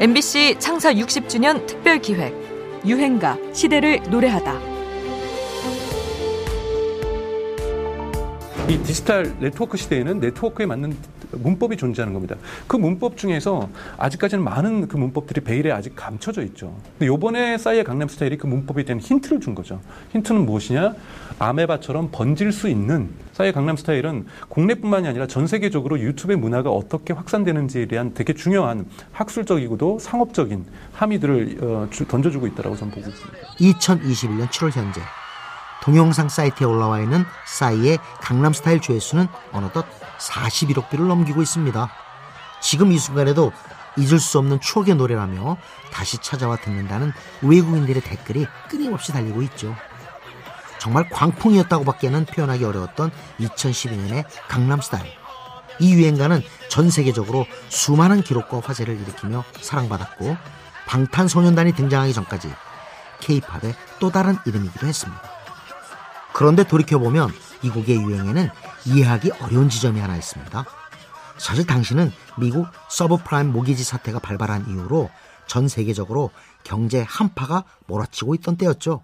MBC 창사 60주년 특별기획 유행가 시대를 노래하다. 이 디지털 네트워크 시대에는 네트워크에 맞는 문법이 존재하는 겁니다. 그 문법 중에서 아직까지는 많은 그 문법들이 베일에 아직 감춰져 있죠. 근데 요번에 싸이의 강남스타일이 그 문법에 대한 힌트를 준 거죠. 힌트는 무엇이냐? 아메바처럼 번질 수 있는 싸이의 강남스타일은 국내뿐만이 아니라 전 세계적으로 유튜브의 문화가 어떻게 확산되는지에 대한 되게 중요한 학술적이고도 상업적인 함의들을 던져주고 있다고 저는 보고 있습니다. 2021년 7월 현재 동영상 사이트에 올라와 있는 싸이의 강남스타일 조회수는 어느덧 41억 뷰를 넘기고 있습니다. 지금 이 순간에도 잊을 수 없는 추억의 노래라며 다시 찾아와 듣는다는 외국인들의 댓글이 끊임없이 달리고 있죠. 정말 광풍이었다고밖에는 표현하기 어려웠던 2012년의 강남스타일. 이 유행가는 전 세계적으로 수많은 기록과 화제를 일으키며 사랑받았고 방탄소년단이 등장하기 전까지 K-팝의 또 다른 이름이기도 했습니다. 그런데 돌이켜보면 이 곡의 유행에는 이해하기 어려운 지점이 하나 있습니다. 사실 당시는 미국 서브프라임 모기지 사태가 발발한 이후로 전 세계적으로 경제 한파가 몰아치고 있던 때였죠.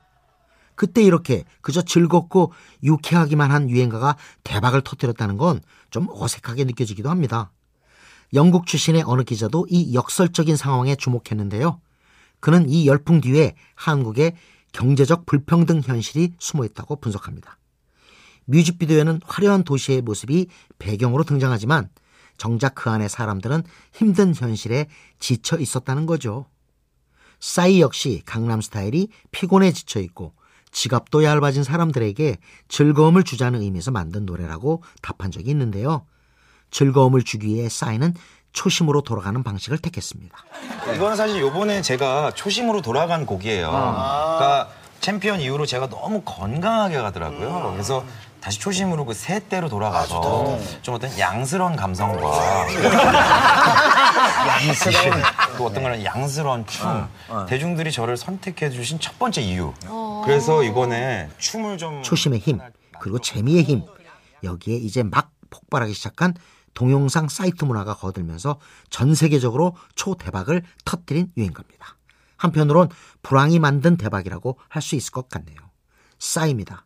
그때 이렇게 그저 즐겁고 유쾌하기만 한 유행가가 대박을 터뜨렸다는 건 좀 어색하게 느껴지기도 합니다. 영국 출신의 어느 기자도 이 역설적인 상황에 주목했는데요. 그는 이 열풍 뒤에 한국의 경제적 불평등 현실이 숨어있다고 분석합니다. 뮤직비디오에는 화려한 도시의 모습이 배경으로 등장하지만 정작 그 안에 사람들은 힘든 현실에 지쳐 있었다는 거죠. 싸이 역시 강남스타일이 피곤에 지쳐 있고 지갑도 얇아진 사람들에게 즐거움을 주자는 의미에서 만든 노래라고 답한 적이 있는데요. 즐거움을 주기 위해 싸이는 초심으로 돌아가는 방식을 택했습니다. 이거는 사실 요번에 제가 초심으로 돌아간 곡이에요. 그러니까 챔피언 이후로 제가 너무 건강하게 가더라고요. 그래서 다시 초심으로 그 새 때로 돌아가서 좀 어떤 양스러운 감성과 양스러운 또 어떤 거는 양스러운 춤, 대중들이 저를 선택해 주신 첫 번째 이유. 그래서 이번에 춤을 좀 초심의 힘 그리고 재미의 힘 여기에 이제 막 폭발하기 시작한 동영상 사이트 문화가 거들면서 전 세계적으로 초대박을 터뜨린 유행가입니다. 한편으론 불황이 만든 대박이라고 할 수 있을 것 같네요. 싸이입니다.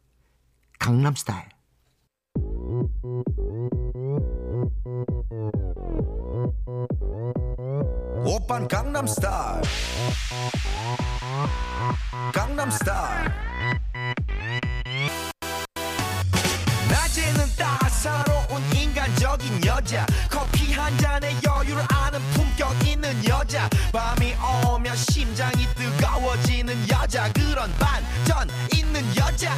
강남스타일. 오빤 강남스타일. 강남스타일. 낮에는 따사로운 인간적인 여자, 커피 한 잔에 여유를 아는 품격 있는 여자, 밤이 오면 심장이 뜨거워지는 여자, 그런 반전 있는 여자.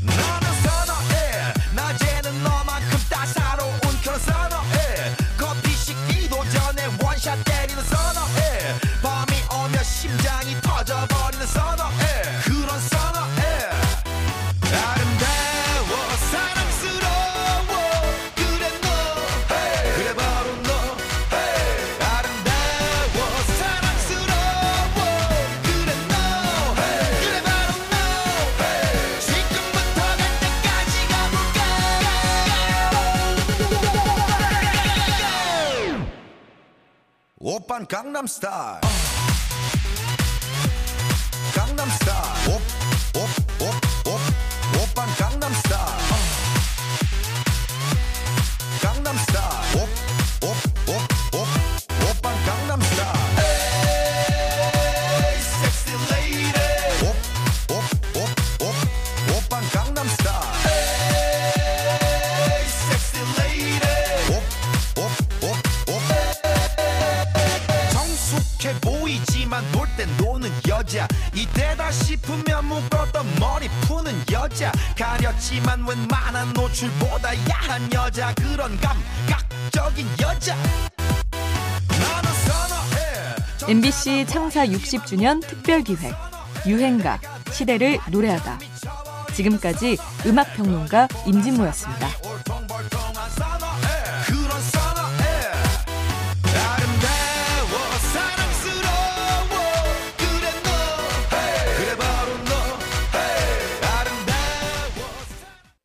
나는 선호해. 낮에는 너만큼 따사로운 그런 선호해. 커피 식기도 전에 원샷 때리는 선호해. 밤이 오면 심장이 터져버리는 선호해. 그런 선호해. 아름다워, 사랑스러워, 그래 너, hey. 그래 바로 너, hey. 아름다워, 사랑스러워, 그래 너, hey. 그래 바로 너, hey. 지금부터 갈 때까지 가볼까. 오빤 강남스타일. 강남스타일. 이때다 싶으면 묶었던 머리 푸는 여자, 가렸지만 웬만한 노출보다 야한 여자, 그런 감각적인 여자. 나는 선호해. MBC 창사 60주년 특별기획 유행가 시대를 노래하다. 지금까지 음악평론가 임진모였습니다.